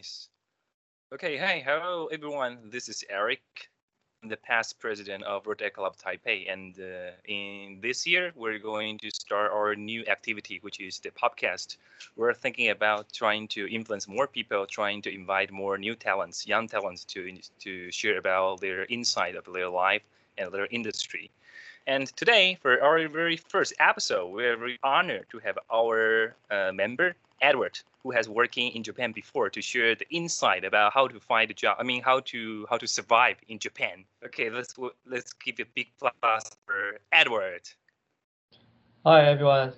nice. Okay, hey, hello everyone. This is Eric, the past president of Vertical of Taipei, and in this year we're going to start our new activity, which is the podcast. We're thinking about trying to influence more people, trying to invite more new talents, young talents, to share about their insight of their life and their industry. And today, for our very first episode, we're very honored to have our member Edward, who has working in Japan before, to share the insight about how to find a job. I mean, how to survive in Japan. Okay, let's give a big applause for Edward. Hi everyone.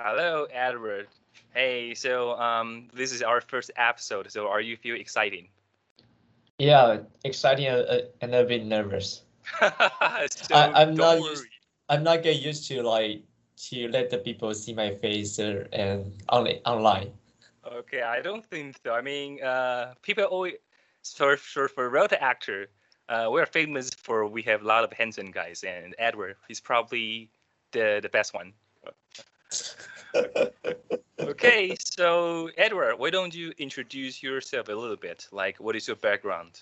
Hello Edward. Hey, so this is our first episode. So, are you feel exciting? Yeah, exciting and a bit nervous. So I'm not get used to let the people see my face and online. Okay, I don't think so. I mean, people always for road actor. We're famous for we have a lot of handsome guys, and Edward is probably the best one. Okay, so Edward, why don't you introduce yourself a little bit? Like, what is your background?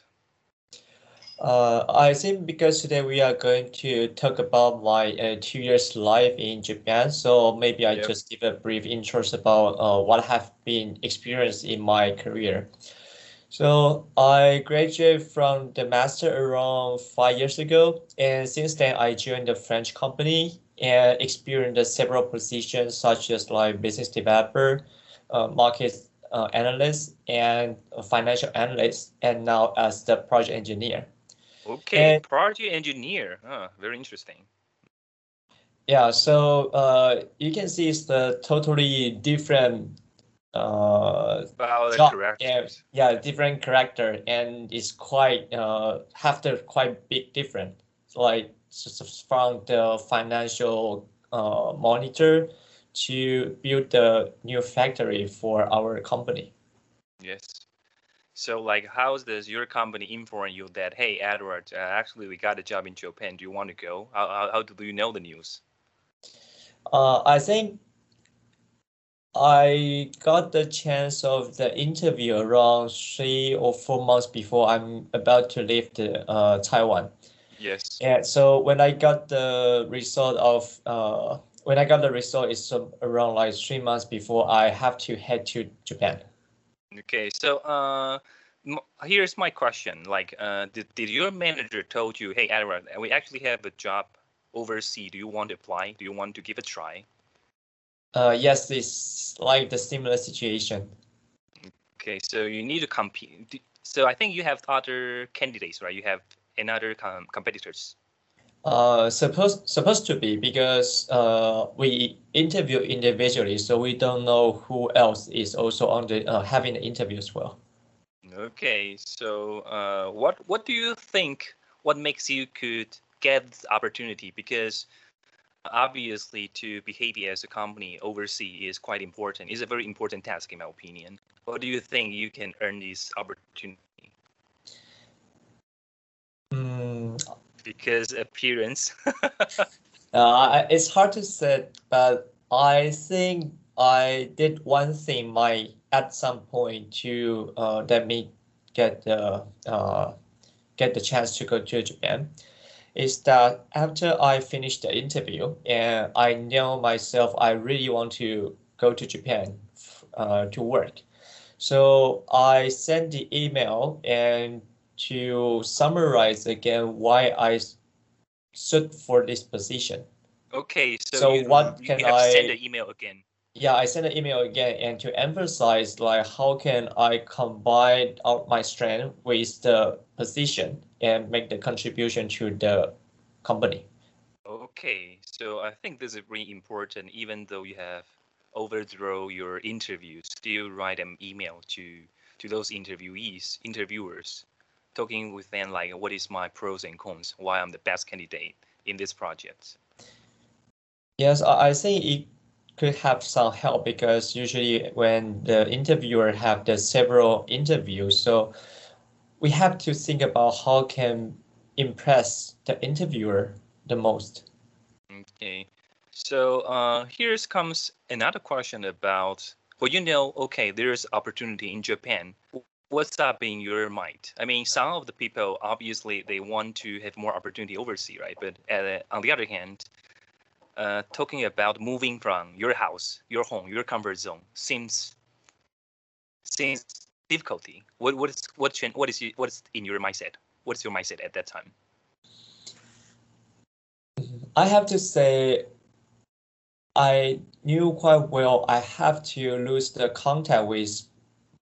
I think because today we are going to talk about my 2 years life in Japan, so maybe I just give a brief intro about what have been experienced in my career. So I graduated from the master around 5 years ago, and since then I joined a French company and experienced several positions such as like business developer, market analyst, and financial analyst, and now as the project engineer. Okay, and project engineer. Very interesting. Yeah, so you can see it's the totally different job, different character, and it's quite quite big difference. So like from the financial monitor to build the new factory for our company. Yes. So, like, how does your company inform you that, hey, Edward, actually, we got a job in Japan. Do you want to go? How do you know the news? I think I got the chance of the interview around 3 or 4 months before I'm about to leave the Taiwan. Yes. Yeah. So when I got the result it's around like 3 months before I have to head to Japan. Okay, so here's my question. Like, did your manager told you, hey, Edward, we actually have a job overseas. Do you want to apply? Do you want to give a try? Yes, it's like the similar situation. Okay, so you need to compete. So I think you have other candidates, right? You have another competitors. Supposed to be, because we interview individually, so we don't know who else is also on the having the interview as well. Okay, so what do you think? What makes you could get this opportunity? Because obviously, to behave as a company overseas is quite important. It's a very important task, in my opinion. What do you think you can earn this opportunity? Because appearance. It's hard to say, but I think I did one thing at some point to let me get the chance to go to Japan. Is that after I finished the interview and I know myself, I really want to go to Japan to work. So I sent the email and to summarize again why I stood for this position. Okay, so you send an email again? Yeah, I sent an email again, and to emphasize like how can I combine out my strength with the position and make the contribution to the company. Okay, so I think this is really important. Even though you have overthrown your interview, still write an email to those interviewers. Talking with them like what is my pros and cons, why I'm the best candidate in this project. Yes, I think it could have some help because usually when the interviewer have the several interviews, so we have to think about how can impress the interviewer the most. Okay, so here comes another question about Well, okay, there's opportunity in Japan. What's up in your mind? I mean, some of the people, obviously, they want to have more opportunity overseas, right? But on the other hand, talking about moving from your house, your home, your comfort zone seems difficulty. What is in your mindset? What's your mindset at that time? I have to say, I knew quite well I have to lose the contact with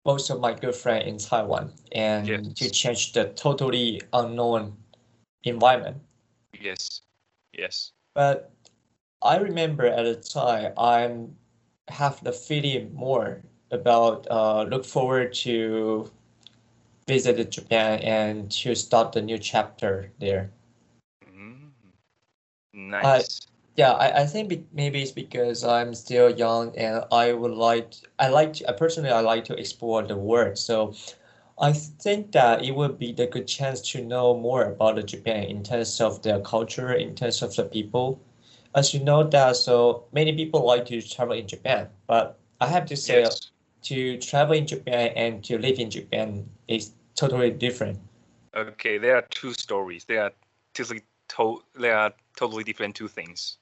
most of my good friends in Taiwan and to change the totally unknown environment. Yes, yes. But I remember at the time I have the feeling more about look forward to visit Japan and to start the new chapter there. Nice. I think maybe it's because I'm still young and I like to explore the world. So I think that it would be the good chance to know more about the Japan in terms of their culture, in terms of the people. As you know that so many people like to travel in Japan, but I have to say to travel in Japan and to live in Japan is totally different. Okay, there are two stories. They are totally different two things.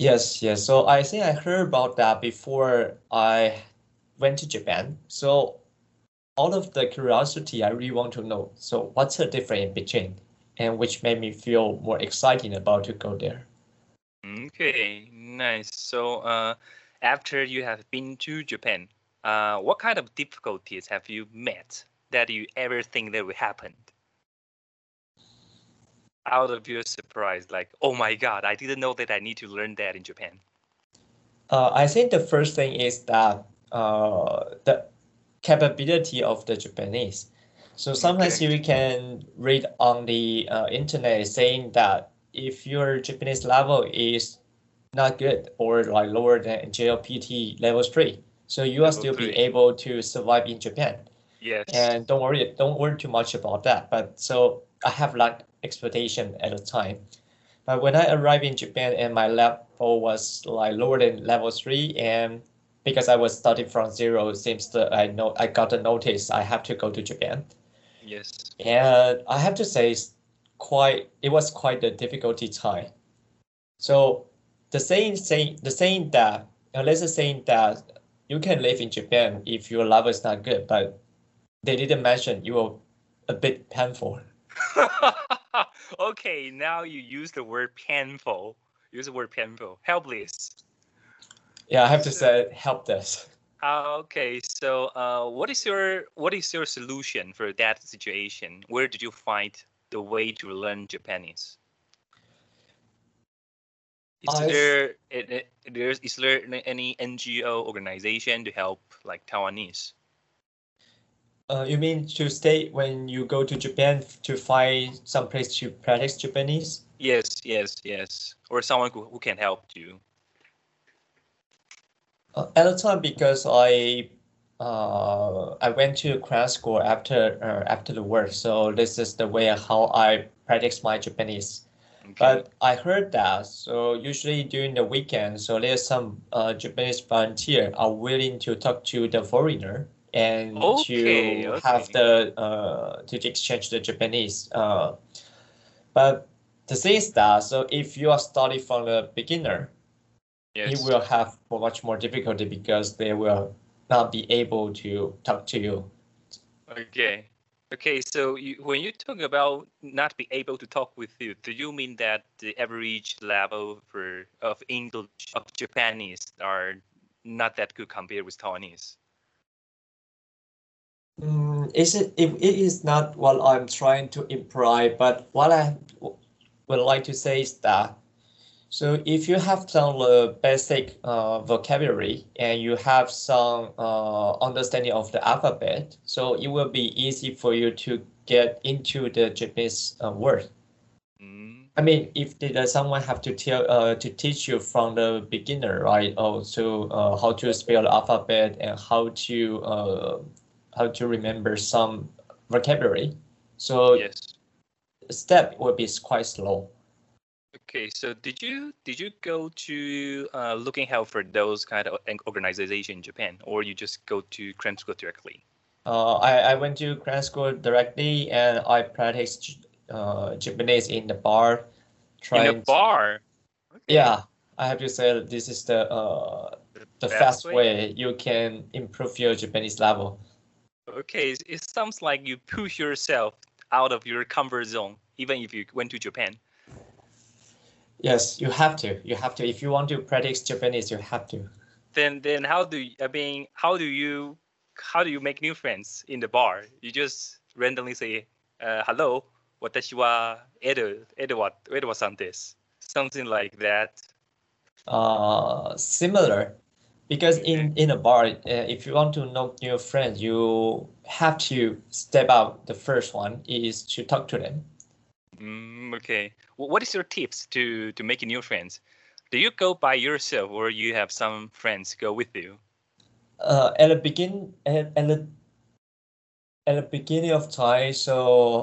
Yes. So I think I heard about that before I went to Japan. So all of the curiosity I really want to know. So what's the difference in between, and which made me feel more exciting about to go there. Okay, nice. So after you have been to Japan, what kind of difficulties have you met that you ever think that would happen? Out of your surprise, like, oh my God, I didn't know that I need to learn that in Japan. I think the first thing is that the capability of the Japanese. So sometimes you can read on the internet saying that if your Japanese level is not good or like lower than JLPT level 3, so you will still be able to survive in Japan. Yes. And don't worry too much about that. But so I have like expectation at a time, but when I arrived in Japan and my level was like lower than level 3, and because I was starting from zero, seems that I got the notice I have to go to Japan. Yes. And I have to say it was quite a difficulty time. So the saying that you can live in Japan if your level is not good, but they didn't mention you were a bit painful. Okay, now you use the word painful. Helpless. Yeah, I have to say helpless. Okay, so what is your solution for that situation? Where did you find the way to learn Japanese? Is there any NGO organization to help like Taiwanese? You mean to stay when you go to Japan to find some place to practice Japanese? Yes. Or someone who can help you. At the time, because I went to craft school after the work, so this is the way how I practice my Japanese. Okay. But I heard that so usually during the weekend, so there's some Japanese volunteer are willing to talk to the foreigner. And have the to exchange the Japanese. But the thing is that so if you are starting from a beginner, you will have much more difficulty because they will not be able to talk to you. Okay. So when you talk about not be able to talk with you, do you mean that the average level of English of Japanese are not that good compared with Taiwanese? It is not what I'm trying to imply, but what I would like to say is that so if you have some basic vocabulary and you have some understanding of the alphabet, so it will be easy for you to get into the Japanese word. I mean, if someone have to teach you from the beginner, right? Also, how to spell the alphabet and how to remember some vocabulary. So step will be quite slow. Okay, so did you go to looking help for those kind of organization in Japan, or you just go to cram school directly? I went to cram school directly, and I practiced Japanese in the bar. Okay. Yeah, I have to say this is the fast way you can improve your Japanese level. Okay, it sounds like you push yourself out of your comfort zone, even if you went to Japan. Yes, you have to. You have to. If you want to practice Japanese, you have to. Then how do you make new friends in the bar? You just randomly say, "Hello, watashi wa Edward-san desu." Something like that. Similar, because in a bar, if you want to know new friends, you have to step out. The first one is to talk to them. Okay. Well, what is your tips to make new friends? Do you go by yourself, or you have some friends go with you? At the beginning of time, so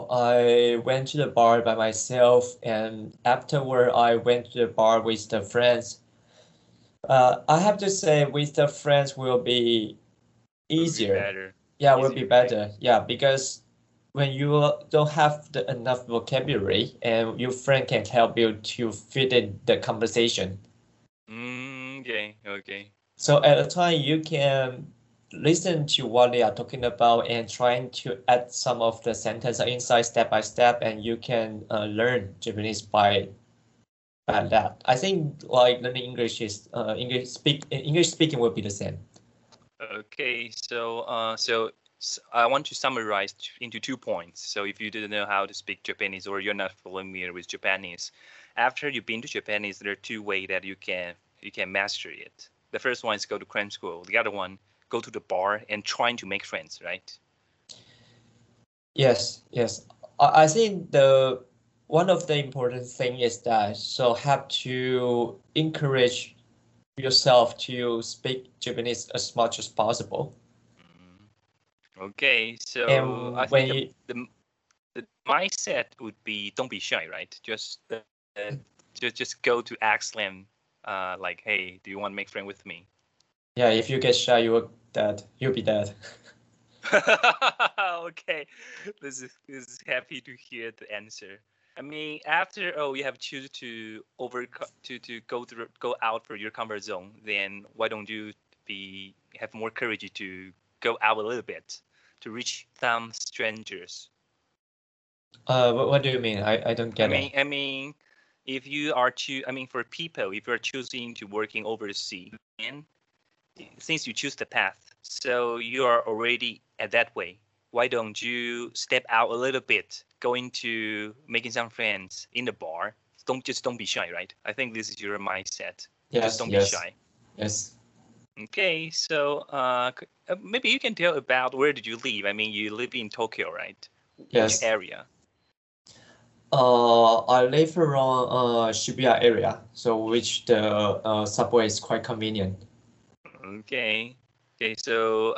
I went to the bar by myself, and afterward I went to the bar with the friends. I have to say, with the friends will be easier. Will be better. Yeah, because when you don't have enough vocabulary, and your friend can help you to fit in the conversation. Okay. So at a time, you can listen to what they are talking about and trying to add some of the sentences inside step by step, and you can learn Japanese by that. I think like learning English is English speaking will be the same. Okay, so. So I want to summarize into 2 points. So if you didn't know how to speak Japanese, or you're not familiar with Japanese, after you've been to Japanese, there are 2 ways that you can master it. The first one is go to cram school. The other one, go to the bar and trying to make friends, right? Yes. I think the one of the important thing is that so have to encourage yourself to speak Japanese as much as possible. Okay, so I think the mindset would be don't be shy, right? Just go to ask them, like, hey, do you want to make friends with me? Yeah, if you get shy, you'll be dead. Okay, this is happy to hear the answer. I mean, after you have choose to go out for your comfort zone, then why don't you have more courage to go out a little bit? To reach some strangers. What do you mean? I don't get it. I mean, if you are for people, if you're choosing to working overseas, and since you choose the path, so you are already at that way. Why don't you step out a little bit, going to making some friends in the bar? Don't be shy, right? I think this is your mindset. Yes, just don't be shy. Yes. Okay, so maybe you can tell about where did you live? I mean, you live in Tokyo, right? Yes. Which area? I live around Shibuya area, so which the subway is quite convenient. Okay. So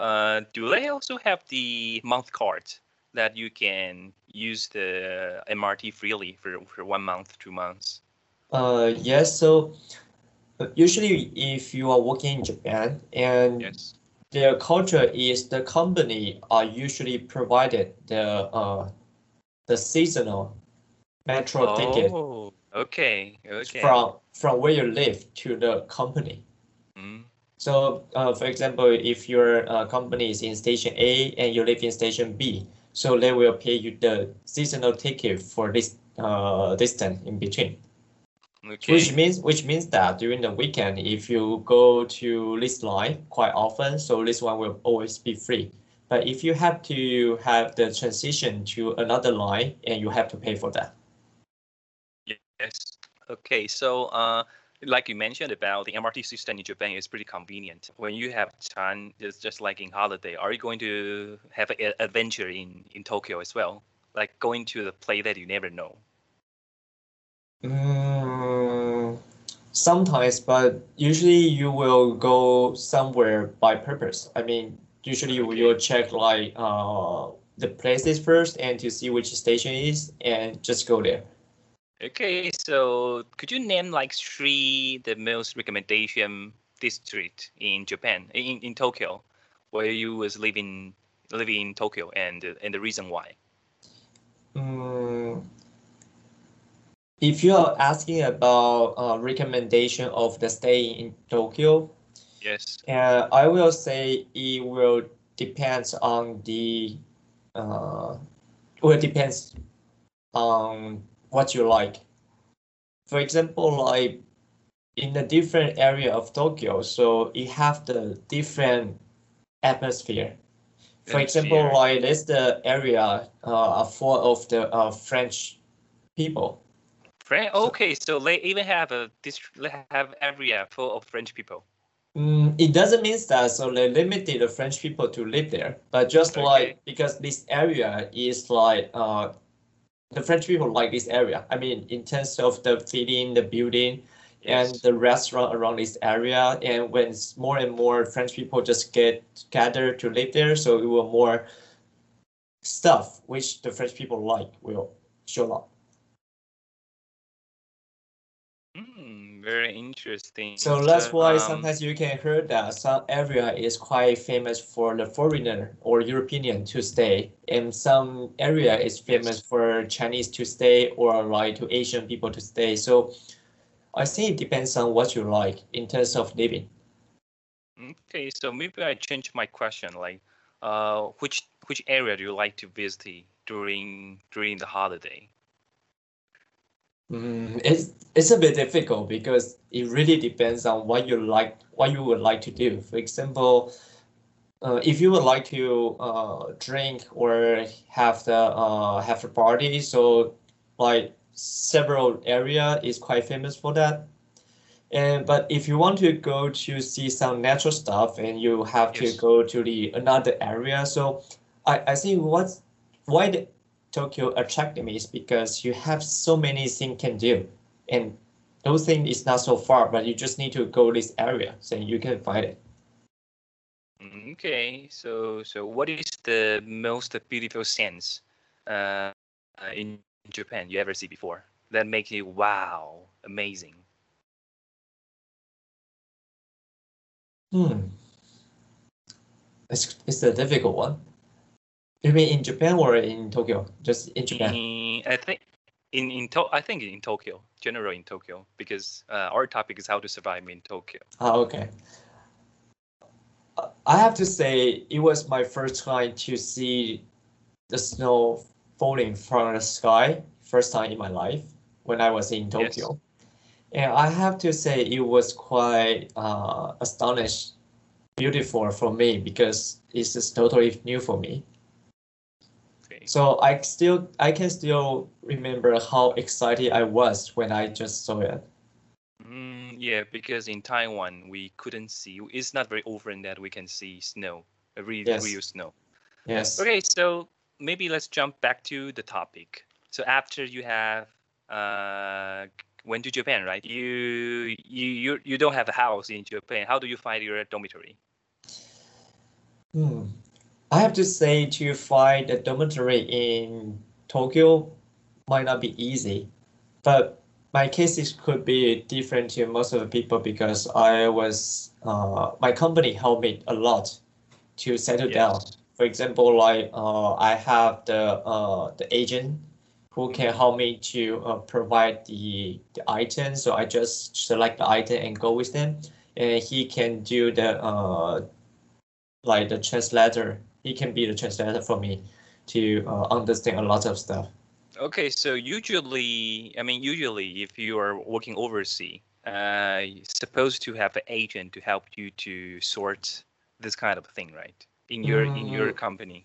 do they also have the month card that you can use the MRT freely for 1 month, 2 months? Yes. So usually, if you are working in Japan, and their culture is the company are usually provided the seasonal metro ticket. Okay. From where you live to the company. So, for example, if your company is in Station A and you live in Station B, so they will pay you the seasonal ticket for this distance in between. Okay. Which means that during the weekend, if you go to this line quite often, so this one will always be free. But if you have to have the transition to another line, and you have to pay for that. Yes. Okay. So, like you mentioned about the MRT system in Japan is pretty convenient. When you have time, it's just like in holiday. Are you going to have an adventure in Tokyo as well? Like going to the place that you never know? Sometimes, but usually you will go somewhere by purpose. I mean, usually you will check like the places first and to see which station it is and just go there. Okay, so could you name like the most recommendation district in Japan, in Tokyo, where you was living in Tokyo, and the reason why? If you are asking about recommendation of the staying in Tokyo, yes, I will say it will depends on the depends on what you like. For example, like in a different area of Tokyo, so it have the different atmosphere. For example, like this the area full of the French people. Okay, so they even have a area full of French people. It doesn't mean that so they limited the French people to live there, but just like because this area is like the French people like this area. I mean, in terms of the feeding, the building, and the restaurant around this area, and when more and more French people just get gathered to live there, so it will more stuff which the French people like will show up. Very interesting. So that's why sometimes you can hear that some area is quite famous for the foreigner or European to stay, and some area is famous for Chinese to stay or like to Asian people to stay. So I think it depends on what you like in terms of living. Okay, so maybe I change my question. Like, which area do you like to visit during the holiday? It's a bit difficult because it really depends on what you like, what you would like to do. For example, if you would like to drink or have a party, so like several area is quite famous for that. And but if you want to go to see some natural stuff and you have to go to another area, so I think why the Tokyo attracted me is because you have so many things can do, and those things is not so far, but you just need to go this area, so you can find it. Okay, so what is the most beautiful sense in Japan you ever see before that makes you wow, amazing? It's a difficult one. You mean in Japan or in Tokyo? Just in Japan. I think in Tokyo, generally in Tokyo, because our topic is how to survive in Tokyo. Oh, okay. I have to say it was my first time to see the snow falling from the sky, first time in my life when I was in Tokyo, and I have to say it was quite astonished, beautiful for me because it's just totally new for me. So I can still remember how excited I was when I just saw it. Yeah, because in Taiwan we couldn't see. It's not very often that we can see snow, real snow. Yes. Okay, so maybe let's jump back to the topic. So after you have went to Japan, right? You don't have a house in Japan. How do you find your dormitory? I have to say to find a dormitory in Tokyo might not be easy, but my cases could be different to most of the people because I was my company helped me a lot to settle down. For example, like I have the agent who can help me to provide the item, so I just select the item and go with them, and he can do the the translator. He can be the translator for me to understand a lot of stuff. Okay, so usually if you are working overseas, you're supposed to have an agent to help you to sort this kind of thing, right? In your company.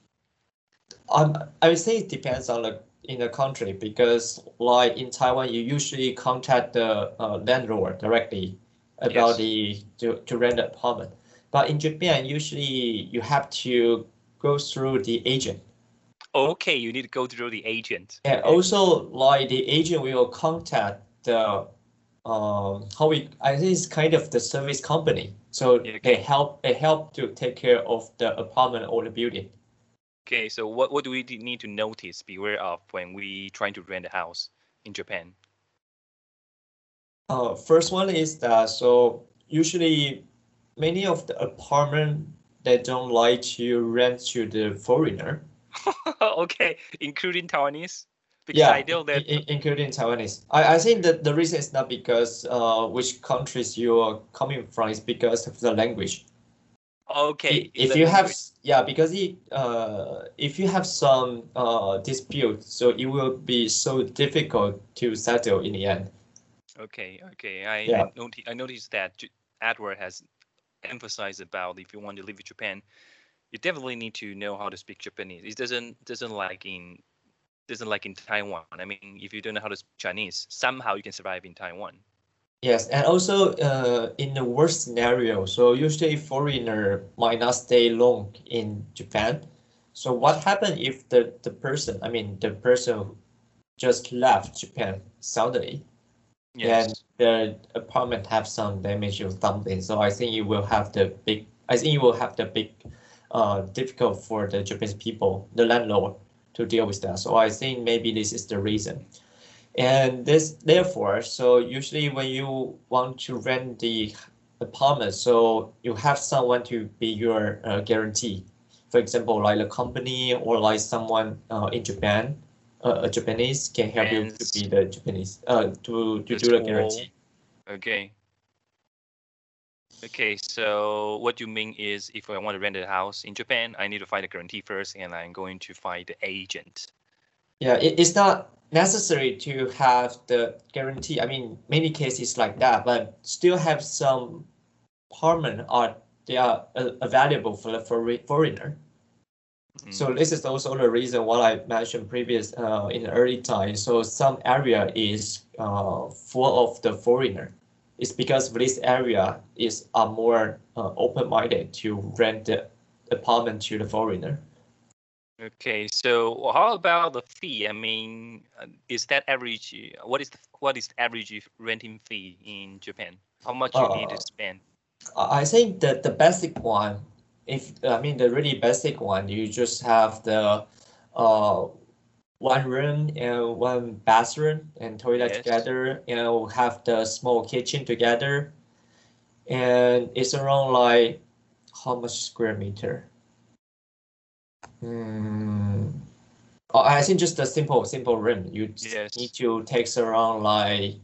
I would say it depends on in the country because like in Taiwan, you usually contact the landlord directly about to rent an apartment. But in Japan, usually you have to go through the agent. Okay, you need to go through the agent. And also, like the agent will contact the I think it's kind of the service company. So they help to take care of the apartment or the building. Okay, so what do we need to notice, beware of when we trying to rent a house in Japan? First one is that, so usually many of the apartment, they don't like to rent to the foreigner. Okay, including Taiwanese? Because yeah, I know that including Taiwanese. I think that the reason is not because which countries you are coming from, is because of the language. Okay. If you have, yeah, because if you have some dispute, so it will be so difficult to settle in the end. Okay, okay. I noticed that Edward has emphasized about if you want to live in Japan, you definitely need to know how to speak Japanese. It doesn't like in Taiwan. I mean, if you don't know how to speak Chinese, somehow you can survive in Taiwan. Yes, and also in the worst scenario, so usually foreigner might not stay long in Japan. So what happened if the person just left Japan suddenly? Yes. And the apartment have some damage or something. So I think you will have the big difficult for the Japanese people, the landlord, to deal with that. So I think maybe this is the reason. And this, therefore, so usually when you want to rent the apartment, so you have someone to be your guarantee. For example, like a company or like someone in Japan, a Japanese can help you to be the Japanese to do the guarantee. Okay. Okay, so what you mean is if I want to rent a house in Japan, I need to find a guarantee first, and I'm going to find the agent. Yeah, it's not necessary to have the guarantee. I mean, many cases like that, but still have some apartment or they are available for the foreigner. Mm. So this is also the reason why I mentioned previous in the early time. So some area is full of the foreigner. It's because this area is more open-minded to rent the apartment to the foreigner. Okay, so how about the fee? I mean, is that average? What is the average renting fee in Japan? How much you need to spend? I think that the basic one, the really basic one, you just have the one room and one bathroom and toilet together, and we'll have the small kitchen together, and it's around like how much square meter? I think just a simple room. You need to take around like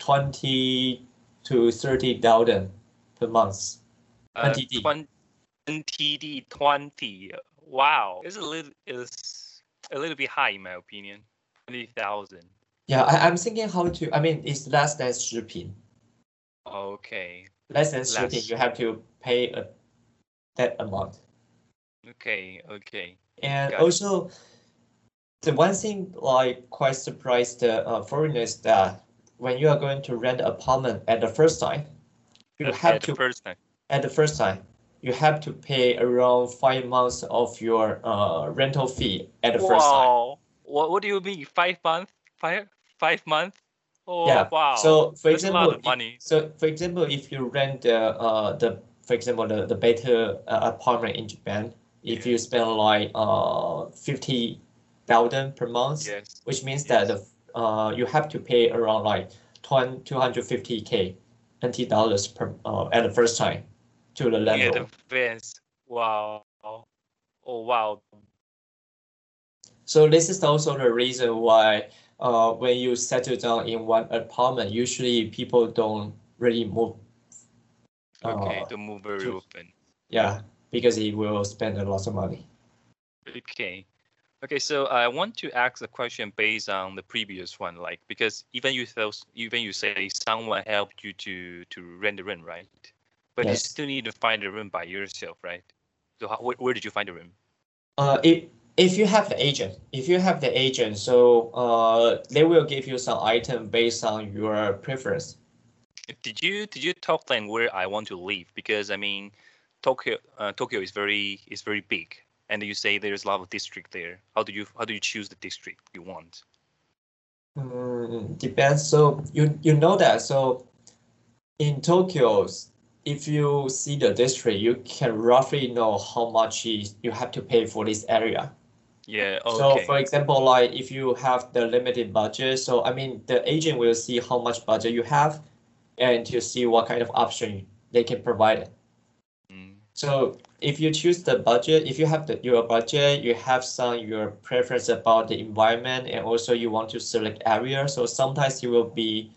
20,000 to 30,000 per month. NTD 20. Wow, it's a little bit high in my opinion. 20,000. Yeah, I'm thinking how to. I mean, it's less than 10 pin. Okay. Less than 10 pin, you have to pay that amount. Okay. And also, the one thing like quite surprised the foreigners that when you are going to rent an apartment at the first time, you have to pay around 5 months of your rental fee at the first time. What do you mean 5 months? Five months? Oh yeah. Wow. So for example, if you rent the better apartment in Japan. If you spend like 50,000 per month, which means that you have to pay around like 250K NT dollars per at the first time to the landlord. Yeah, wow! Oh wow! So this is also the reason why when you settle down in one apartment, usually people don't really move. Okay, don't move very often. Yeah. Because he will spend a lot of money. Okay. So I want to ask a question based on the previous one, like because even you say someone helped you to rent the room, right? But you still need to find a room by yourself, right? So where did you find the room? If you have the agent, so they will give you some item based on your preference. Did you talk them where I want to live? Because I mean, Tokyo is very big, and you say there's a lot of district there. How do you choose the district you want? Depends. So you know that. So in Tokyo, if you see the district, you can roughly know how much you have to pay for this area. Yeah. Okay. So for example, like if you have the limited budget, so I mean, the agent will see how much budget you have and to see what kind of option they can provide. Mm. So if you choose the budget, if you have your budget, you have your preference about the environment, and also you want to select area. So sometimes it will be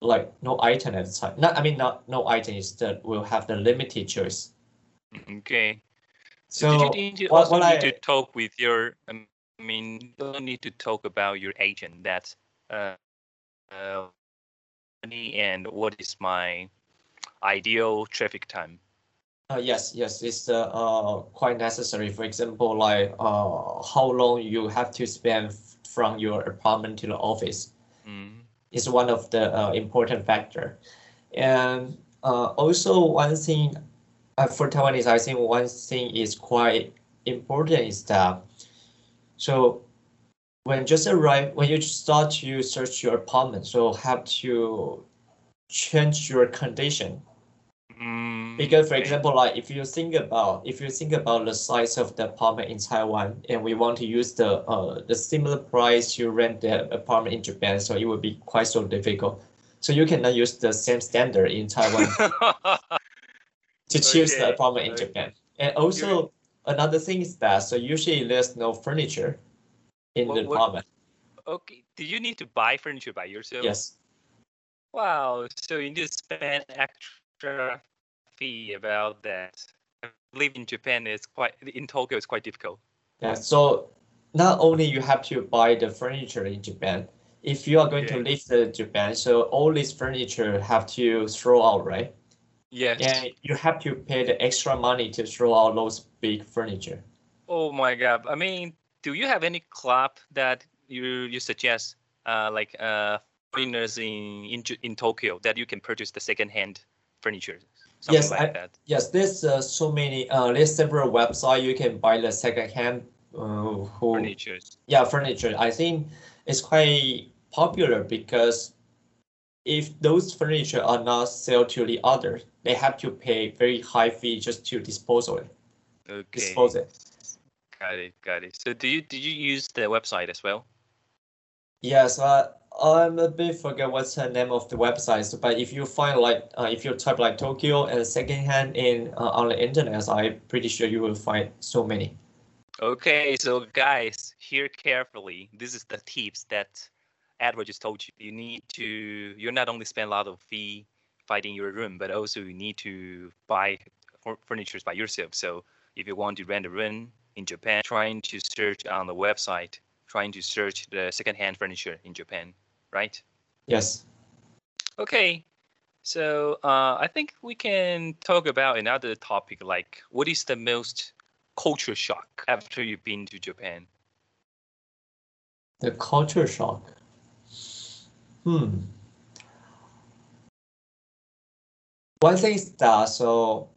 like no item at the time. No item is that will have the limited choice. Okay. So did you need to talk with your, you don't need to talk about your agent. That's and what is my ideal traffic time? Yes, it's quite necessary. For example, like how long you have to spend from your apartment to the office. Mm. Is one of the important factor. And also one thing. For Taiwanese, I think one thing is quite important is that, so when you start to search your apartment, so have to change your condition. Mm. Because for example, like if you think about the size of the apartment in Taiwan, and we want to use the similar price to rent the apartment in Japan, so it would be quite so difficult. So you cannot use the same standard in Taiwan. To choose the apartment in Japan. And also another thing is that, so usually there's no furniture in the apartment. Okay, do you need to buy furniture by yourself? Yes. Wow, so you need to spend extra fee about that. I believe in Japan, in Tokyo, it's quite difficult. Yeah, so not only you have to buy the furniture in Japan, if you are going to leave Japan, so all this furniture have to throw out, right? Yes. And you have to pay the extra money to throw out those big furniture. Oh my God. I mean, do you have any club that you suggest, like foreigners in Tokyo, that you can purchase the second-hand furniture? Yes, like that. Yes. There's so many. There's several websites you can buy the second-hand furniture. Yeah, furniture. I think it's quite popular because if those furniture are not sold to the others, they have to pay very high fee just to dispose of it. Okay. Dispose it. Got it. So did you use the website as well? Yes, I'm a bit forget what's the name of the website, but if you find like if you type like Tokyo and secondhand in on the internet, I'm pretty sure you will find so many. Okay, so guys, hear carefully. This is the tips that Edward just told you. You not only spend a lot of fee finding your room, but also you need to buy furniture by yourself. So if you want to rent a room in Japan, trying to search the secondhand furniture in Japan, right? Yes. Okay. So I think we can talk about another topic, like what is the most culture shock after you've been to Japan? The culture shock. One thing is that, so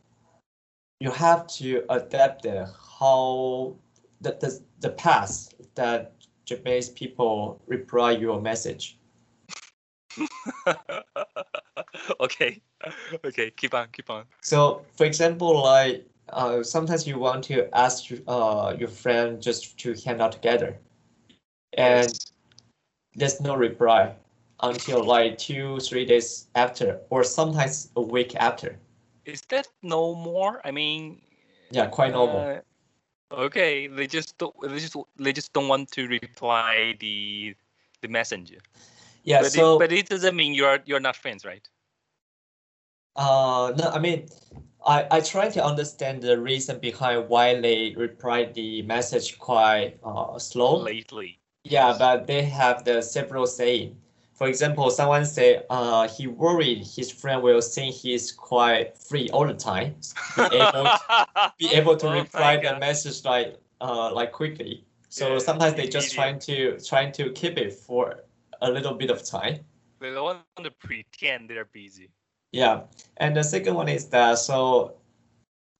you have to adapt how the past that Japanese people reply your message. Okay, keep on. So, for example, like sometimes you want to ask your friend just to hang out together, and there's no reply until like 2-3 days after, or sometimes a week after. Is that no more? I mean, yeah, quite normal. Okay, they just don't want to reply the messenger. Yeah, but so it doesn't mean you're not friends, right? No, I mean, I try to understand the reason behind why they replied the message quite slow lately. Yeah, but they have the several saying. For example, someone say he worried his friend will think he's quite free all the time, be able to reply the message like quickly. So sometimes they just trying to keep it for a little bit of time. They don't want to pretend they're busy. Yeah, and the second one is that, so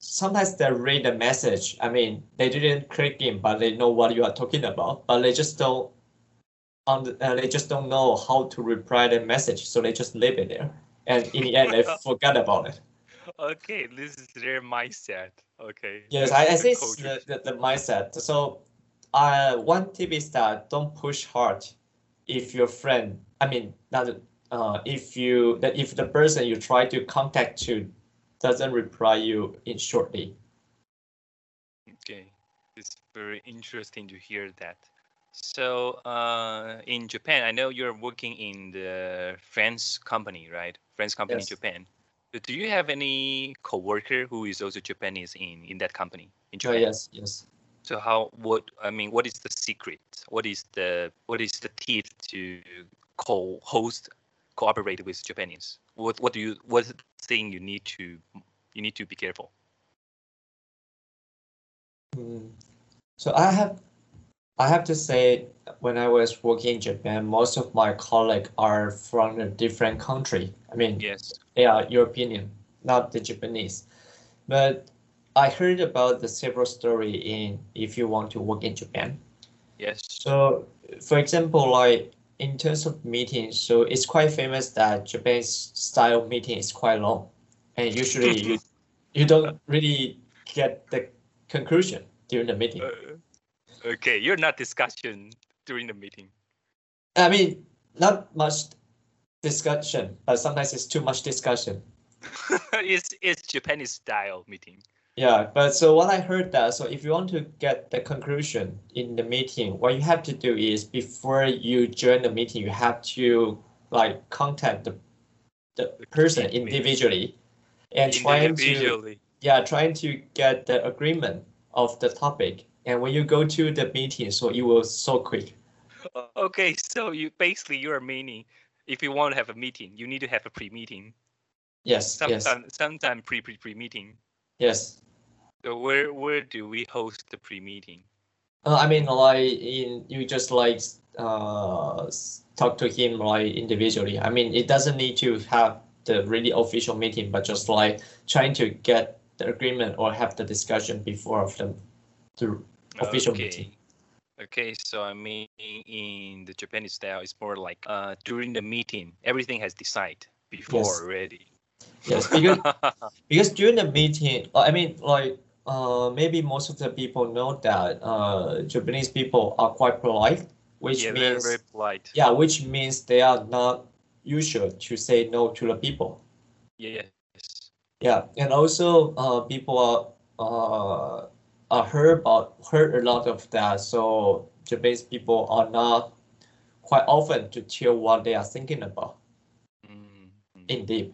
sometimes they read the message. I mean, they didn't click in, but they know what you are talking about, but they just don't. They just don't know how to reply the message, so they just leave it there, and in the end, they forgot about it. Okay, this is their mindset. Okay. Yes, I think it's the mindset. So One tip is that don't push hard if your friend, if the person you try to contact to doesn't reply you in shortly. Okay, it's very interesting to hear that. So in Japan, I know you're working in the French company, right? French company, yes. In Japan. Do you have any coworker who is also Japanese in that company in Japan? Oh, yes, yes. So what is the secret? What is the tip to cooperate with Japanese? What's the thing you need to be careful? So I have to say, when I was working in Japan, most of my colleagues are from a different country. Yes. They are European, not the Japanese. But I heard about the several story if you want to work in Japan. Yes. So, for example, like in terms of meetings, so it's quite famous that Japan's style meeting is quite long, and usually you don't really get the conclusion during the meeting. Okay, you're not discussion during the meeting. Not much discussion, but sometimes it's too much discussion. It's Japanese style meeting. Yeah, but so what I heard that, so if you want to get the conclusion in the meeting, what you have to do is before you join the meeting, you have to like contact the person individually and trying to get the agreement of the topic. And when you go to the meeting, so it will so quick. Okay, so you're meaning if you want to have a meeting, you need to have a pre-meeting. Yes. Sometimes pre-meeting. Yes. So where do we host the pre-meeting? Talk to him like individually. It doesn't need to have the really official meeting, but just like trying to get the agreement or have the discussion before of them. To official meeting. Okay, so in the Japanese style, it's more like during the meeting, everything has decided before already. Yes, because during the meeting, maybe most of the people know that Japanese people are quite polite, very polite. Yeah, which means they are not usual to say no to the people. Yes. Yeah, and also people are. I heard a lot of that. So Japanese people are not quite often to tell what they are thinking about. Mm-hmm. Indeed.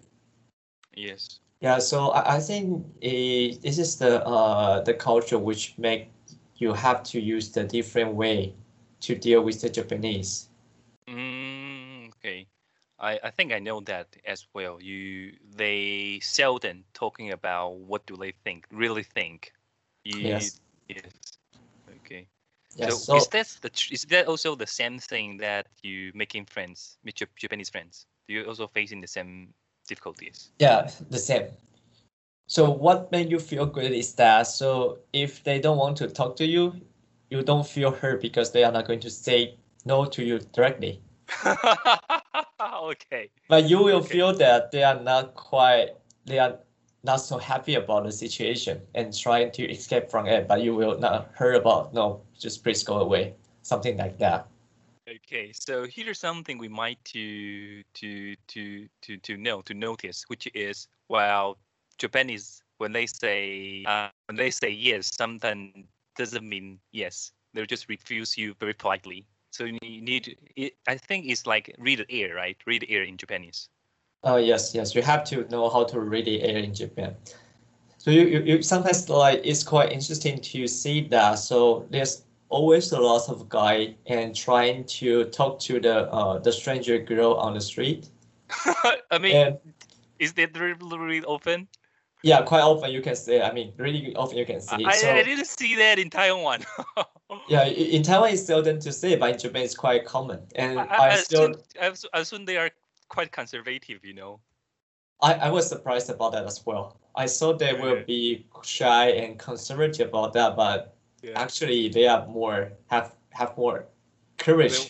Yes. Yeah. So I think this is the culture which make you have to use the different way to deal with the Japanese. Okay. I think I know that as well. They seldom talking about what do they think, really think. Yes. Okay. Yes, so is that also the same thing that you making friends with Japanese friends? Do you also facing the same difficulties? Yeah, the same. So what made you feel good is that so if they don't want to talk to you, you don't feel hurt because they are not going to say no to you directly. Okay. But you will feel that they are not so happy about the situation and trying to escape from it, but you will not hear about, no, just please go away, something like that. Okay, so here's something we might to notice, which is Japanese when they say yes, sometimes doesn't mean yes. They'll just refuse you very politely. So you need, I think it's like read the air, right? Read the air in Japanese. Yes. You have to know how to read the air in Japan. So you sometimes like it's quite interesting to see that. So there's always a lot of guy and trying to talk to the stranger girl on the street. Is that really often? Yeah, quite often you can see. Really often you can see. I didn't see that in Taiwan. Yeah, in Taiwan it's seldom to see, but in Japan it's quite common. And I assume they are quite conservative, I was surprised about that as well. I thought they will be shy and conservative about that, but actually they are have more courage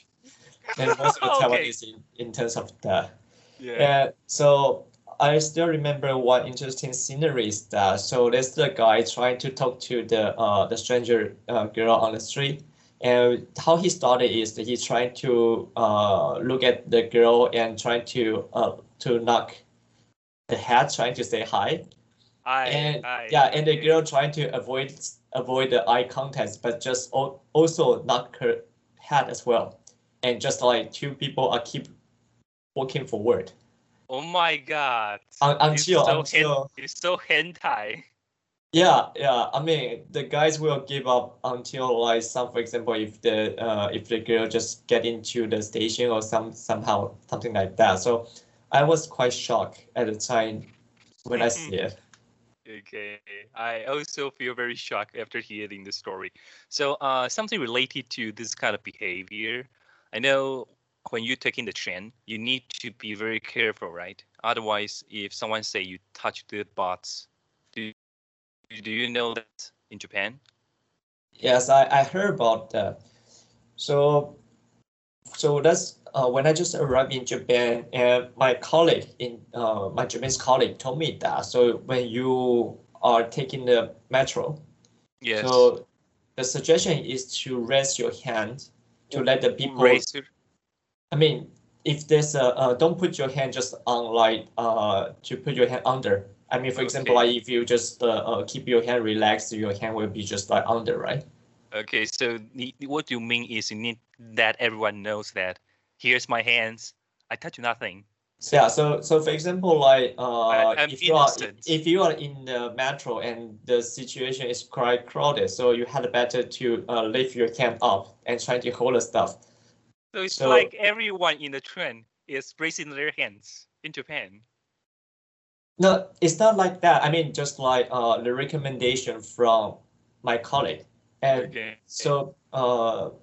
than most of the Taiwanese in terms of that. Yeah. So I still remember one interesting scenery is that so there's the guy trying to talk to the stranger girl on the street, And how he started is that he's trying to look at the girl and trying to knock the head, trying to say hi. And the girl trying to avoid the eye contact, but just also knock her head as well. And just like two people are keep walking forward. Oh my god. It's so hentai. Yeah. I mean, the guys will give up until like for example, if the girl just get into the station or something like that. So I was quite shocked at the time when I see it. Okay, I also feel very shocked after hearing the story. So something related to this kind of behavior. I know when you're taking the train, you need to be very careful, right? Otherwise, if someone say you touch the bots, do you know that in Japan? Yes, I heard about that. So that's when I just arrived in Japan, and my colleague my Japanese colleague told me that. So when you are taking the metro, yes. So the suggestion is to raise your hand to let the people. I mean, if there's don't put your hand just on like to put your hand under. I mean, for example, like if you just keep your hand relaxed, your hand will be just like under, right? Okay, so what you mean is you need that everyone knows that here's my hands, I touch nothing. Yeah, so for example, like if you are in the metro and the situation is quite crowded, so you had better to lift your hand up and try to hold the stuff. So it's like everyone in the train is raising their hands in Japan. No, it's not like that. I mean, just like the recommendation from my colleague. And so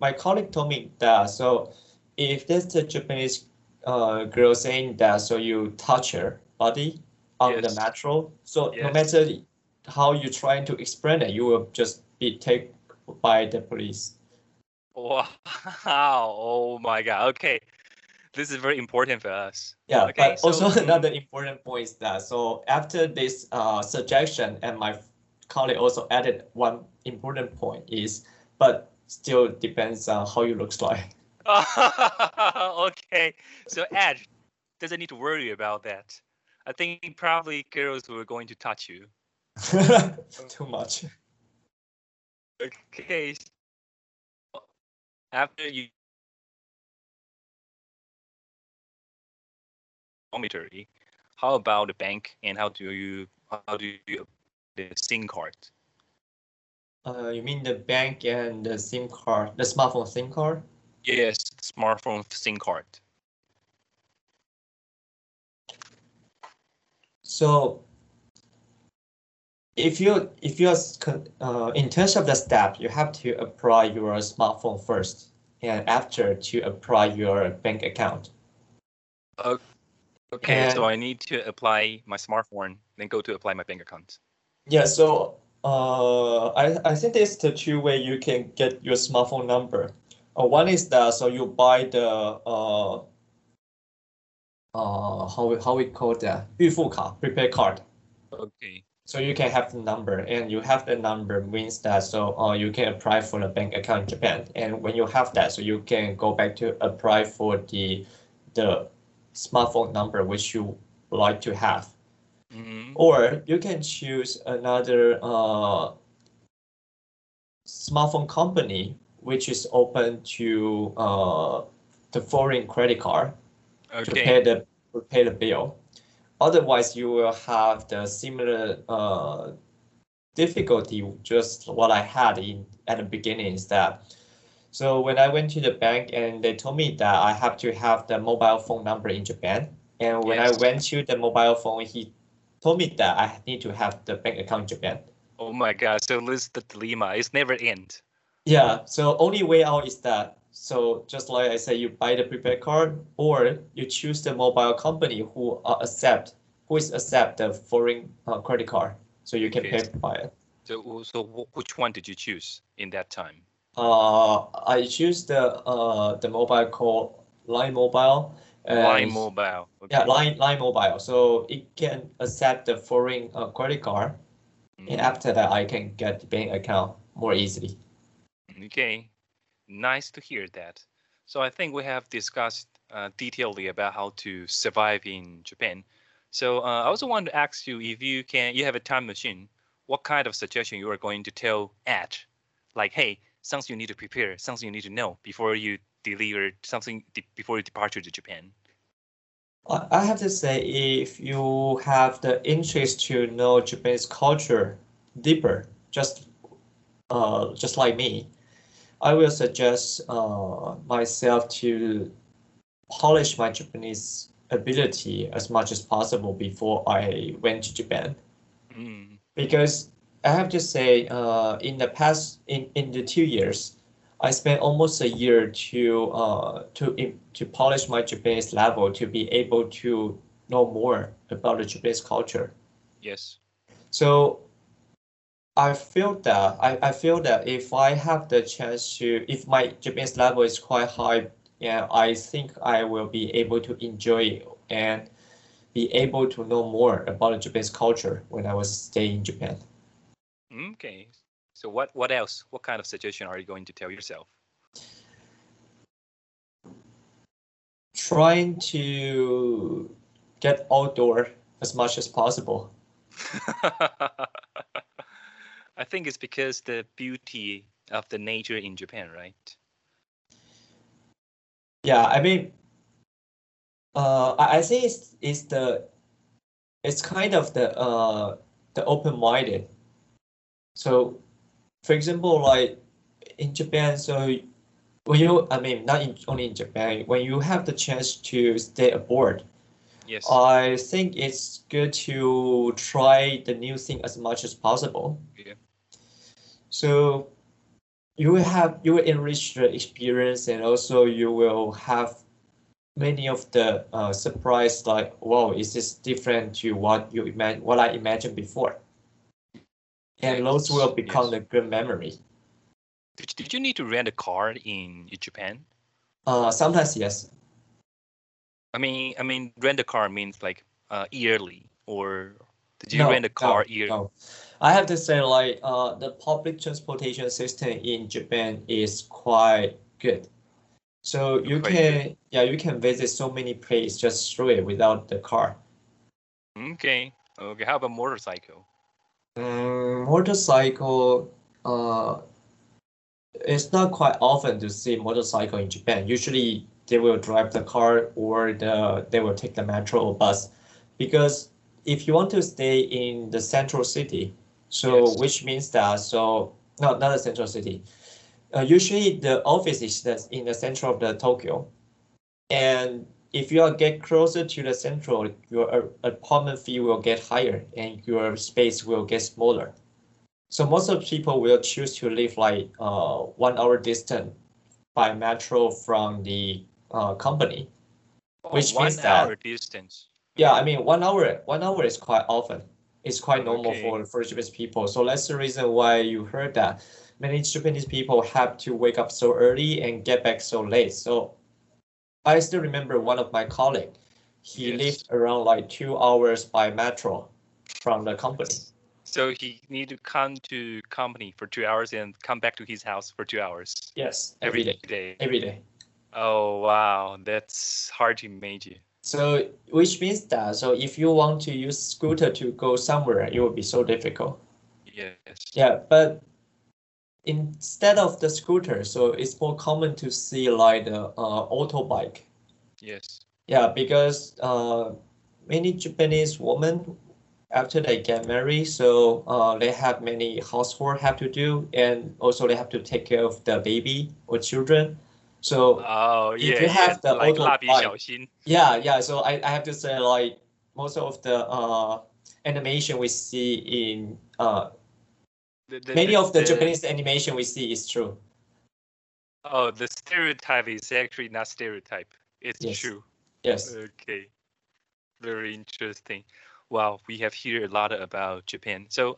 my colleague told me that, so if there's a Japanese girl saying that, so you touch her body on the metro, so no matter how you're trying to explain it, you will just be taken by the police. Wow. Oh my god. Okay. This is very important for us. Yeah, okay, but also another important point is that, so after this suggestion, and my colleague also added one important point is, but still depends on how you look like. Okay, so Ed doesn't need to worry about that. I think probably girls were going to touch you. Too much. Okay. After you dormitory, how about the bank and how do you the SIM card? You mean the bank and the SIM card, the smartphone SIM card? Yes, smartphone SIM card. So if you're in terms of the step, you have to apply your smartphone first, and after to apply your bank account. Okay, and so I need to apply my smartphone, then go to apply my bank account. Yeah, so I think there's the two way you can get your smartphone number. One is that, so you buy the how we call that, 预付卡, prepaid card. Okay. So you can have the number, and you have the number means that, so you can apply for the bank account in Japan, and when you have that, so you can go back to apply for the smartphone number which you would like to have. Mm-hmm. Or you can choose another smartphone company which is open to the foreign credit card to pay the bill. Otherwise, you will have the similar difficulty. Just what I had at the beginning is that, so when I went to the bank and they told me that I have to have the mobile phone number in Japan, and when I went to the mobile phone, he told me that I need to have the bank account in Japan. Oh my god, so this is the dilemma. It's never end. Yeah, so only way out is that. So just like I said, you buy the prepaid card, or you choose the mobile company who is accept the foreign credit card, so you can pay by it. So which one did you choose in that time? I choose the mobile called Line Mobile. Line Mobile. Okay. Yeah, Line Mobile. So it can accept the foreign credit card, and after that, I can get the bank account more easily. Okay, nice to hear that. So I think we have discussed detailedly about how to survive in Japan. So I also want to ask you, if you can, you have a time machine, what kind of suggestion you are going to tell at, like, hey, something you need to prepare, something you need to know before you deliver something, before your departure to Japan? I have to say, if you have the interest to know Japanese culture deeper, just like me, I will suggest myself to polish my Japanese ability as much as possible before I went to Japan. Mm. Because I have to say, in the 2 years, I spent almost a year to polish my Japanese level to be able to know more about the Japanese culture. Yes. So I feel that if I have the chance to, if my Japanese level is quite high, yeah, I think I will be able to enjoy it and be able to know more about the Japanese culture when I was staying in Japan. Okay. So what else? What kind of suggestion are you going to tell yourself? Trying to get outdoor as much as possible. I think it's because the beauty of the nature in Japan, right? Yeah, I mean, I think it's kind of the open-minded. So, for example, like in Japan, so when you, I mean, not in, only in Japan, when you have the chance to stay abroad, yes, I think it's good to try the new thing as much as possible. Yeah. So you will enrich the experience, and also you will have many of the surprise, like, wow, is this different to what you what I imagined before? And those will become, yes, the good memory. Did you need to rent a car in Japan? Sometimes, yes. I mean, rent a car means like yearly, or did you rent a car yearly? No. I have to say, like, the public transportation system in Japan is quite good. So you can visit so many places just through it without the car. Okay. Okay. How about motorcycle? Motorcycle, it's not quite often to see motorcycle in Japan. Usually they will drive the car, or they will take the metro or bus, because if you want to stay in the central city, so yes, which means that, so no, not the central city. Usually the office is in the center of the Tokyo, and if you get closer to the central, your apartment fee will get higher and your space will get smaller. So most of people will choose to live like 1 hour distant by metro from the company, which means that 1 hour distance. Yeah, I mean, 1 hour is quite often. It's quite normal for Japanese people. So that's the reason why you heard that many Japanese people have to wake up so early and get back so late. So I still remember one of my colleagues, he lived around like 2 hours by metro from the company. So he needed to come to company for 2 hours and come back to his house for 2 hours. Yes, every day. Every day. Oh, wow. That's hard to imagine. So which means that, so if you want to use scooter to go somewhere, it will be so difficult. Yes. Yeah, but instead of the scooter, so it's more common to see like the auto bike. Yes. Yeah, because many Japanese women, after they get married, so they have many household have to do, and also they have to take care of the baby or children. So if you have the like auto bike, so I have to say, like, most of the animation we see in many of the Japanese animation we see is true. Oh, the stereotype is actually not stereotype. It's true. Yes. Okay. Very interesting. Wow, we have heard a lot about Japan. So,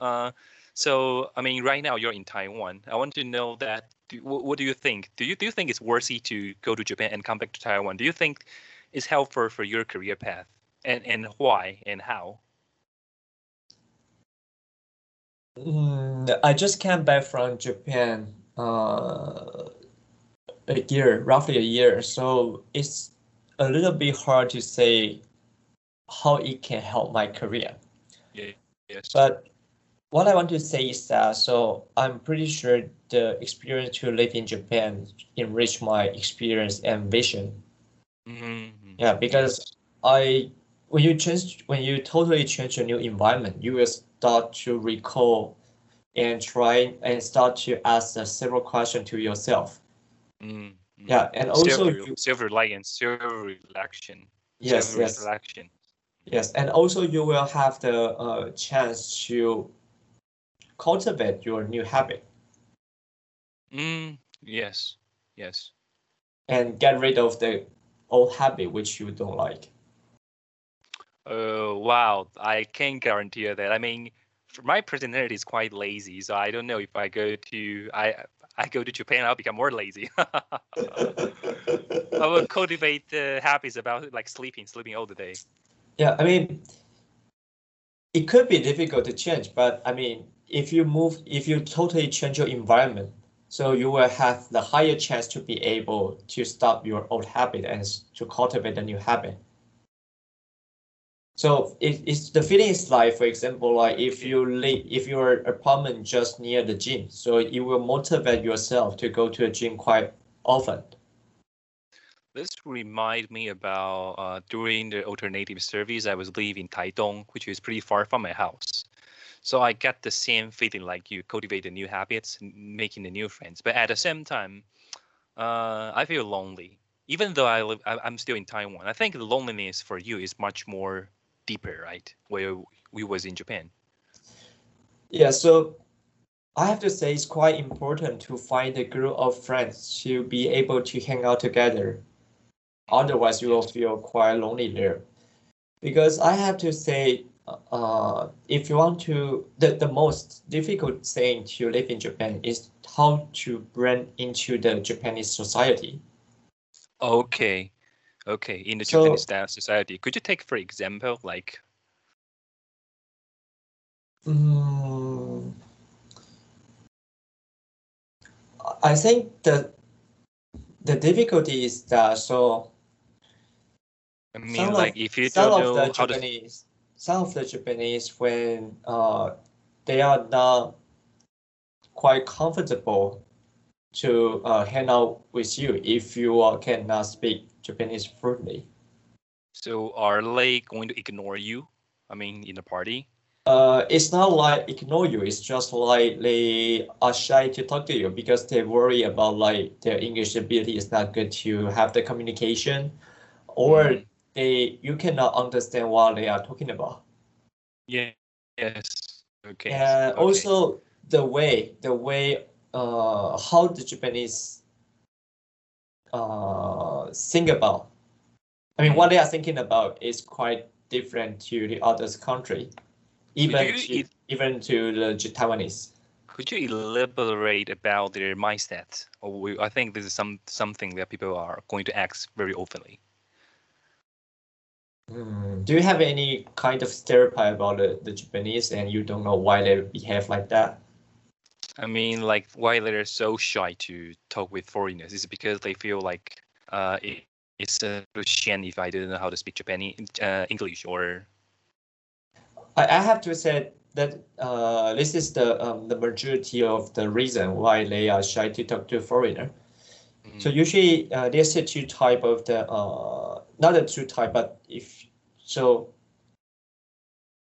I mean, right now you're in Taiwan. I want to know that. What do you think? Do you think it's worthy to go to Japan and come back to Taiwan? Do you think it's helpful for your career path, and why and how? I just came back from Japan a year, roughly a year. So it's a little bit hard to say how it can help my career. Yeah, yes. But what I want to say is that, so I'm pretty sure the experience to live in Japan enriched my experience and vision. Mm-hmm. Yeah, because when you totally change a new environment, you will start to recall and try and start to ask several questions to yourself. Mm-hmm. Yeah, and also self-reliance, self-reflection. Yes, self-reflection. Yes, and also you will have the chance to cultivate your new habit. Mm, yes, yes. And get rid of the old habit which you don't like. Wow, I can't guarantee that. I mean, my personality is quite lazy, so I don't know if I go to Japan, I'll become more lazy. I will cultivate the habits about like sleeping all the day. Yeah, I mean, it could be difficult to change, but I mean, if you totally change your environment, so you will have the higher chance to be able to stop your old habit and to cultivate a new habit. So it's the feeling is like, for example, like if your apartment just near the gym, so you will motivate yourself to go to a gym quite often. This reminds me about during the alternative service, I was living in Taitung, which is pretty far from my house. So I got the same feeling like you cultivate the new habits, making the new friends. But at the same time, I feel lonely. Even though I'm still in Taiwan, I think the loneliness for you is much more deeper, right? Where we was in Japan. Yeah, so I have to say it's quite important to find a group of friends to be able to hang out together. Otherwise, you will feel quite lonely there. Because I have to say, if you want to, the most difficult thing to live in Japan is how to blend into the Japanese society. Okay. In the Japanese style society, could you take, for example, like? I think the difficulty is that so. I mean, like if you don't know how Japanese, some of the Japanese, when they are not quite comfortable to hang out with you if you cannot speak Japanese fluently. So are they going to ignore you? I mean, in the party? It's not like ignore you. It's just like they are shy to talk to you because they worry about like their English ability is not good to have the communication, or you cannot understand what they are talking about. Yeah. Yes. Okay. And also the way. How the Japanese think about. I mean, what they are thinking about is quite different to the other country, even to the Taiwanese. Could you elaborate about their mindset? I think this is something that people are going to ask very openly. Do you have any kind of stereotype about the Japanese, and you don't know why they behave like that? I mean, like, why they're so shy to talk with foreigners is because they feel like it's a shame if I didn't know how to speak Japanese, English, or... I have to say that this is the majority of the reason why they are shy to talk to a foreigner. Mm-hmm. So usually there's a two type of the... not a two type, but if... So...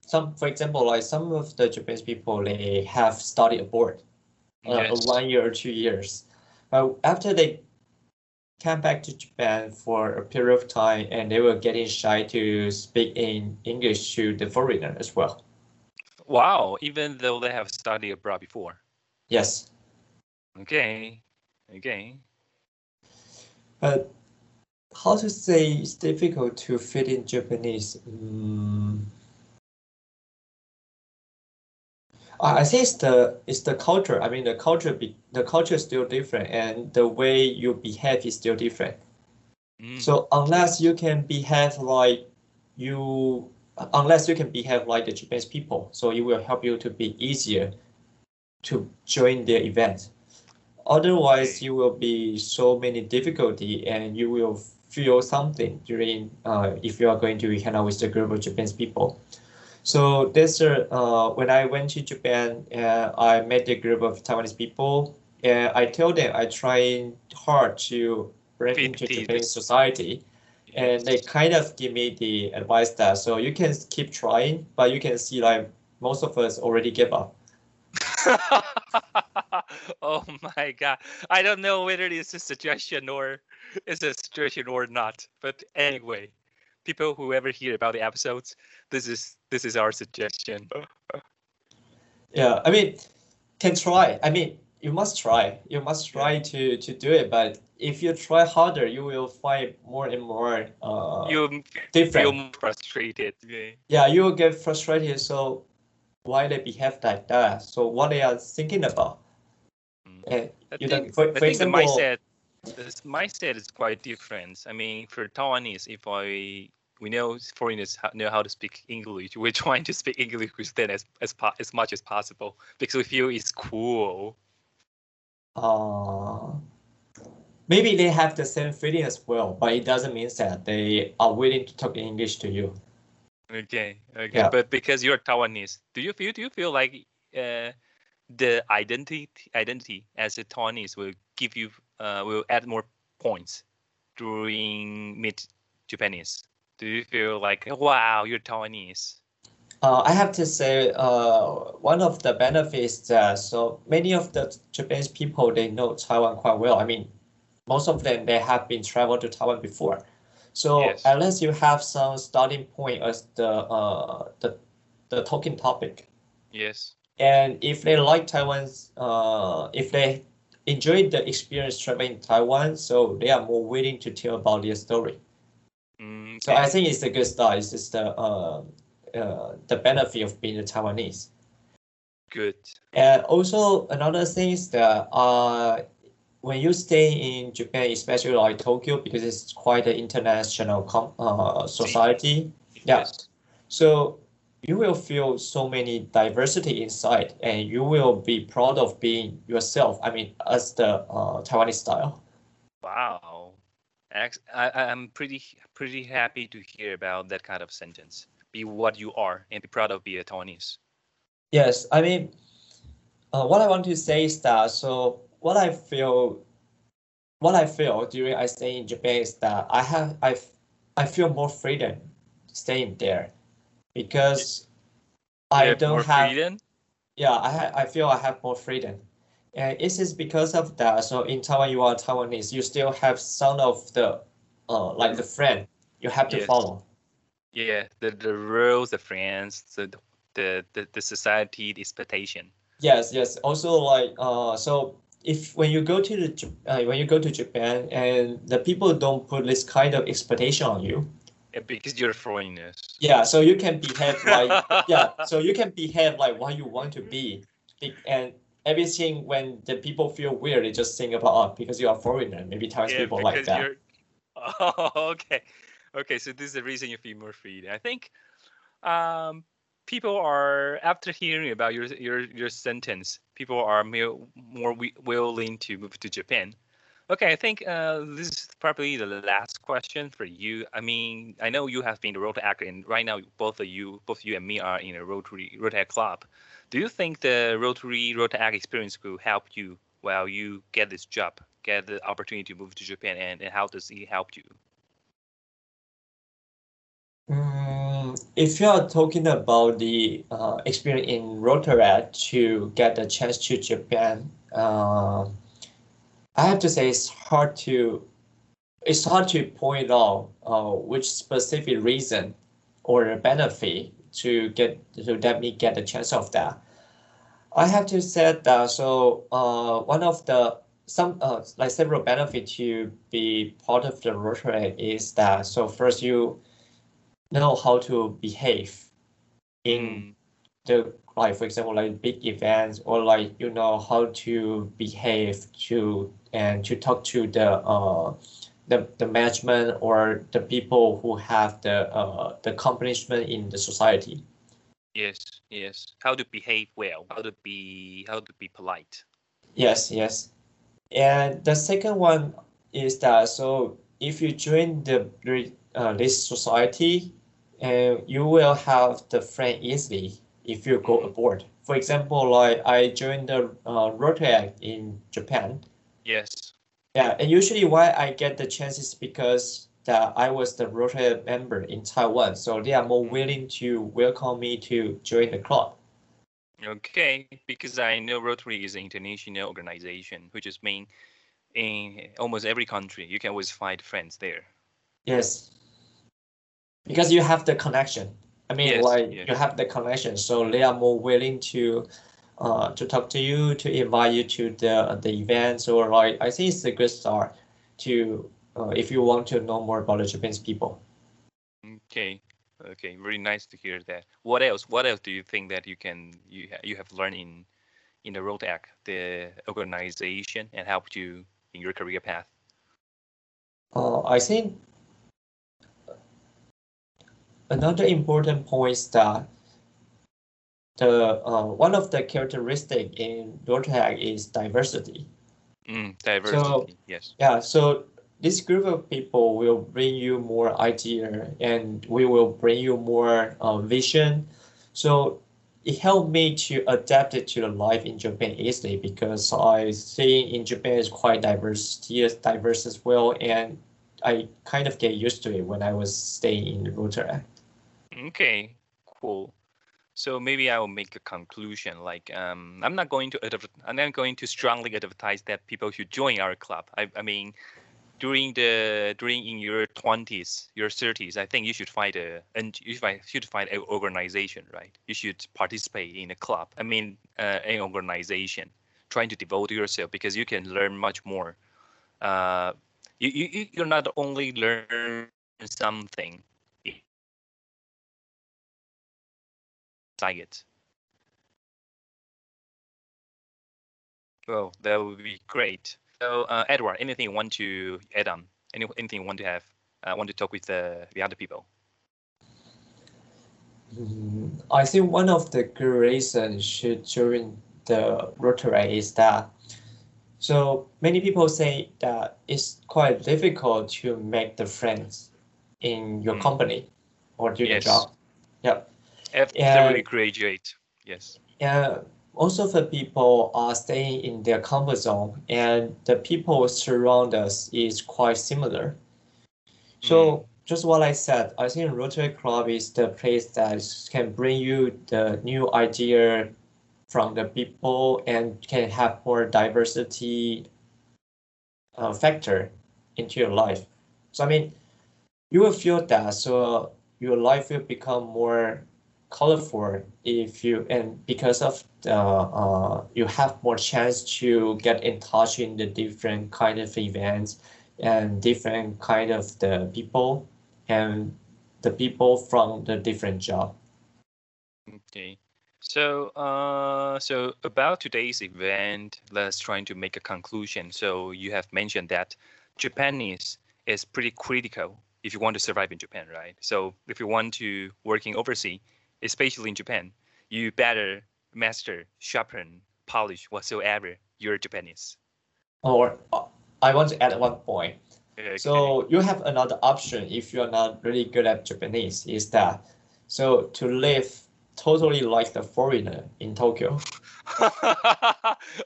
Some, for example, like some of the Japanese people, they have studied abroad, yes. 1 year or 2 years. But after they come back to Japan for a period of time, and they were getting shy to speak in English to the foreigner as well. Wow! Even though they have studied abroad before. Yes. Okay. But how to say it's difficult to fit in Japanese. I think it's the culture. I mean, the culture is still different, and the way you behave is still different. So unless you can behave like the Japanese people, so it will help you to be easier to join their event. Otherwise, you will be so many difficulty and you will feel something during if you are going to hang out with the group of Japanese people. So that's when I went to Japan, I met a group of Taiwanese people, and I told them I tried hard to break into Japanese society, and they kind of give me the advice that so you can keep trying, but you can see like most of us already give up. Oh my God! I don't know whether it's a suggestion or it's a situation or not. But anyway, people who ever hear about the episodes, this is our suggestion. Yeah, I mean, can try. I mean, you must try. You must try to do it. But if you try harder, you will find more and more you feel frustrated. Yeah, you will get frustrated. So why they behave like that? So what they are thinking about? I think the mindset, is quite different. I mean, for Taiwanese, if we know foreigners know how to speak English, we're trying to speak English with them as much as possible because we feel it's cool. Maybe they have the same feeling as well, but it doesn't mean that they are willing to talk English to you. Okay. Yeah. But because you're Taiwanese, do you feel like the identity as a Taiwanese will give you will add more points during meet Japanese? Do you feel like, wow, you're Taiwanese? I have to say, one of the benefits so many of the Japanese people, they know Taiwan quite well. I mean, most of them, they have been traveled to Taiwan before. So yes. Unless you have some starting point as the talking topic. Yes. And if they like Taiwan's, if they enjoyed the experience traveling in Taiwan, so they are more willing to tell about their story. Okay. So I think it's a good start. It's just the benefit of being a Taiwanese. Good. And also another thing is that when you stay in Japan, especially like Tokyo, because it's quite an international society. Yes. Yeah. So you will feel so many diversity inside, and you will be proud of being yourself. I mean, as the Taiwanese style. Wow, I'm pretty happy to hear about that kind of sentence. Be what you are, and be proud of being a Taiwanese. Yes, I mean, what I want to say is that so. What I feel during I stay in Japan is that I feel more freedom staying there because I feel I have more freedom, and it is because of that. So in Taiwan, you are Taiwanese, you still have some of the like the friend you have to follow. Yeah, the rules, the friends, the society, the expectation. Yes. Also, like so. If when you go to Japan and the people don't put this kind of expectation on you, because you're foreigners. Yeah, so you can behave like what you want to be, and everything when the people feel weird, they just think about because you are foreigner. Maybe Taiwanese people like that. Okay. So this is the reason you feel more free. I think people are, after hearing about your sentence, people are more willing to move to Japan. Okay, I think this is probably the last question for you. I mean, I know you have been a Rotary actor, and right now both you and me are in a Rotary club. Do you think the Rotary act experience will help you while you get this job, get the opportunity to move to Japan, and how does it help you? If you are talking about the experience in Rotary to get the chance to Japan, I have to say it's hard to point out which specific reason or benefit to let me get the chance of that. I have to say that so one of the several benefits to be part of the Rotary is that so first you know how to behave in the, like, for example, like big events, or like you know how to behave to talk to the management or the people who have the accomplishment in the society. Yes. How to behave well. How to be polite. Yes. And the second one is that, so if you join the this society, you will have the friend easily if you go aboard. For example, like I joined the Rotary in Japan. Yes. Yeah, and usually why I get the chance is because that I was the Rotary member in Taiwan, so they are more willing to welcome me to join the club. Okay, because I know Rotary is an international organization, which is mean in almost every country you can always find friends there. Yes, because you have the connection. I mean, yes, like yes. You have the connection, so they are more willing to talk to you, to invite you to the events, or like I think it's a good start to if you want to know more about the Japanese people. Okay. Okay, really nice to hear that. What else? What else do you think that you can you have learned in the ROTAC, the organization, and helped you in your career path? I think another important point is that the one of the characteristics in ROTAC is diversity. Diversity. So, yes. Yeah. So this group of people will bring you more idea, and we will bring you more vision. So it helped me to adapt it to the life in Japan easily, because I think in Japan is quite diverse as well, and I kind of get used to it when I was staying in Rotary. Okay, cool. So maybe I will make a conclusion. Like I'm not going to strongly advertise that people should join our club. I mean. During in your 20s, your 30s, I think you should find an organization, right? You should participate in a club. I mean, an organization. Trying to devote yourself, because you can learn much more. You're not only learn something. Like it. Well, that would be great. So, Edward, anything you want to add on? Anything you want to have? Want to talk with the other people? I think one of the good reasons should join the Rotary is that, so many people say that it's quite difficult to make the friends in your company or do the job. Yep. After we graduate, yes. Yeah. Most of the people are staying in their comfort zone, and the people surround us is quite similar. So just what I said, I think Rotary Club is the place that can bring you the new idea from the people and can have more diversity factor into your life. So I mean, you will feel that, so your life will become more colorful if you, and because of you have more chance to get in touch in the different kind of events and different kind of the people and the people from the different job. Okay, so so about today's event, let's try to make a conclusion. So you have mentioned that Japanese is pretty critical if you want to survive in Japan, right? So if you want to working overseas, especially in Japan, you better master, sharpen, polish whatsoever your Japanese. Or I want to add one point. Okay. So you have another option if you're not really good at Japanese is that, so to live totally like the foreigner in Tokyo.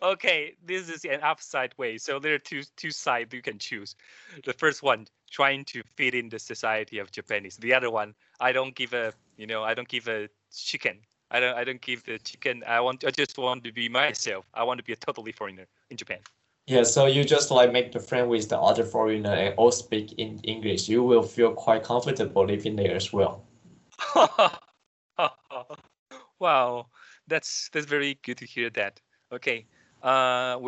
Okay, this is an upside way. So there are two sides you can choose. The first one, trying to fit in the society of Japanese. The other one, I don't give a chicken. I don't give the chicken. I just want to be myself. I want to be a totally foreigner in Japan. Yeah, so you just like make the friend with the other foreigner and all speak in English. You will feel quite comfortable living there as well. Wow, that's very good to hear that. Okay, I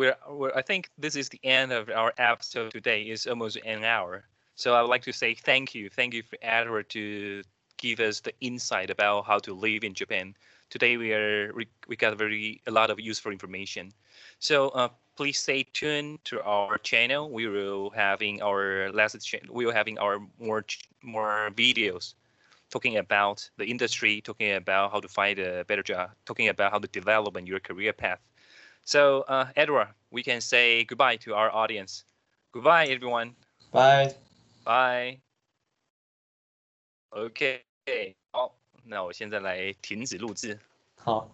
think this is the end of our episode today. It's almost an hour. So I would like to say thank you for Edward to give us the insight about how to live in Japan. Today we got a lot of useful information. So please stay tuned to our channel. We will having our more videos talking about the industry, talking about how to find a better job, talking about how to develop in your career path. So, Edward, we can say goodbye to our audience. Goodbye, everyone. Bye. Bye. OK. 好，那我现在来停止录制。好。